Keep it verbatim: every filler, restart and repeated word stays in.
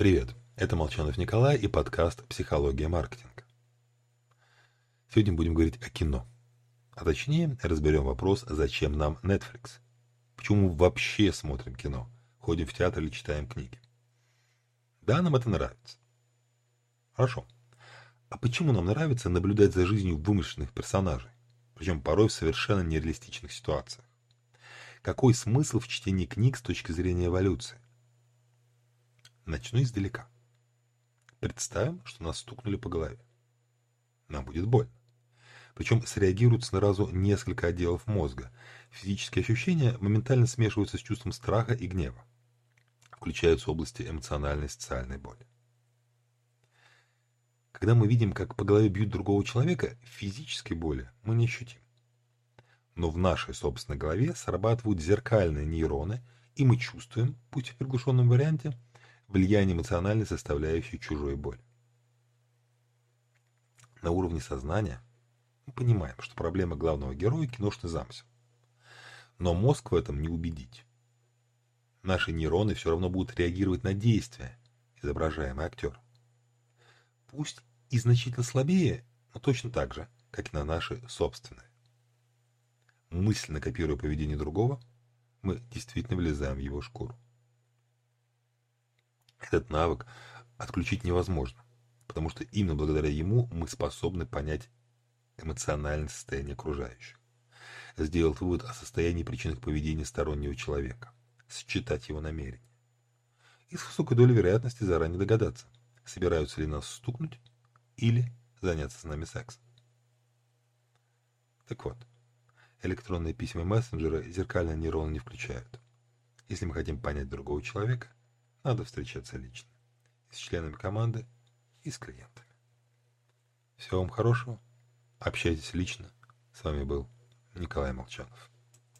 Привет, это Молчанов Николай и подкаст «Психология маркетинга». Сегодня будем говорить о кино. А точнее, разберем вопрос, зачем нам Netflix. Почему вообще смотрим кино, ходим в театр или читаем книги? Да, нам это нравится. Хорошо. А почему нам нравится наблюдать за жизнью вымышленных персонажей? Причем порой в совершенно нереалистичных ситуациях. Какой смысл в чтении книг с точки зрения эволюции? Начну издалека. Представим, что нас стукнули по голове. Нам будет больно. Причем среагируют сразу несколько отделов мозга. Физические ощущения моментально смешиваются с чувством страха и гнева. Включаются области эмоциональной и социальной боли. Когда мы видим, как по голове бьют другого человека, физической боли мы не ощутим. Но в нашей собственной голове срабатывают зеркальные нейроны, и мы чувствуем, пусть в приглушенном варианте, влияние эмоциональной составляющей чужой боли. На уровне сознания мы понимаем, что проблема главного героя – киношный замысел. Но мозг в этом не убедить. Наши нейроны все равно будут реагировать на действия, изображаемые актером. Пусть и значительно слабее, но точно так же, как и на наши собственные. Мысленно копируя поведение другого, мы действительно влезаем в его шкуру. Этот навык отключить невозможно, потому что именно благодаря ему мы способны понять эмоциональное состояние окружающих, сделать вывод о состоянии и причинах поведения стороннего человека, считать его намерения. И с высокой долей вероятности заранее догадаться, собираются ли нас стукнуть или заняться с нами сексом. Так вот, электронные письма и мессенджеры зеркальные нейроны не включают. Если мы хотим понять другого человека, надо встречаться лично, с членами команды и с клиентами. Всего вам хорошего, общайтесь лично. С вами был Николай Молчанов.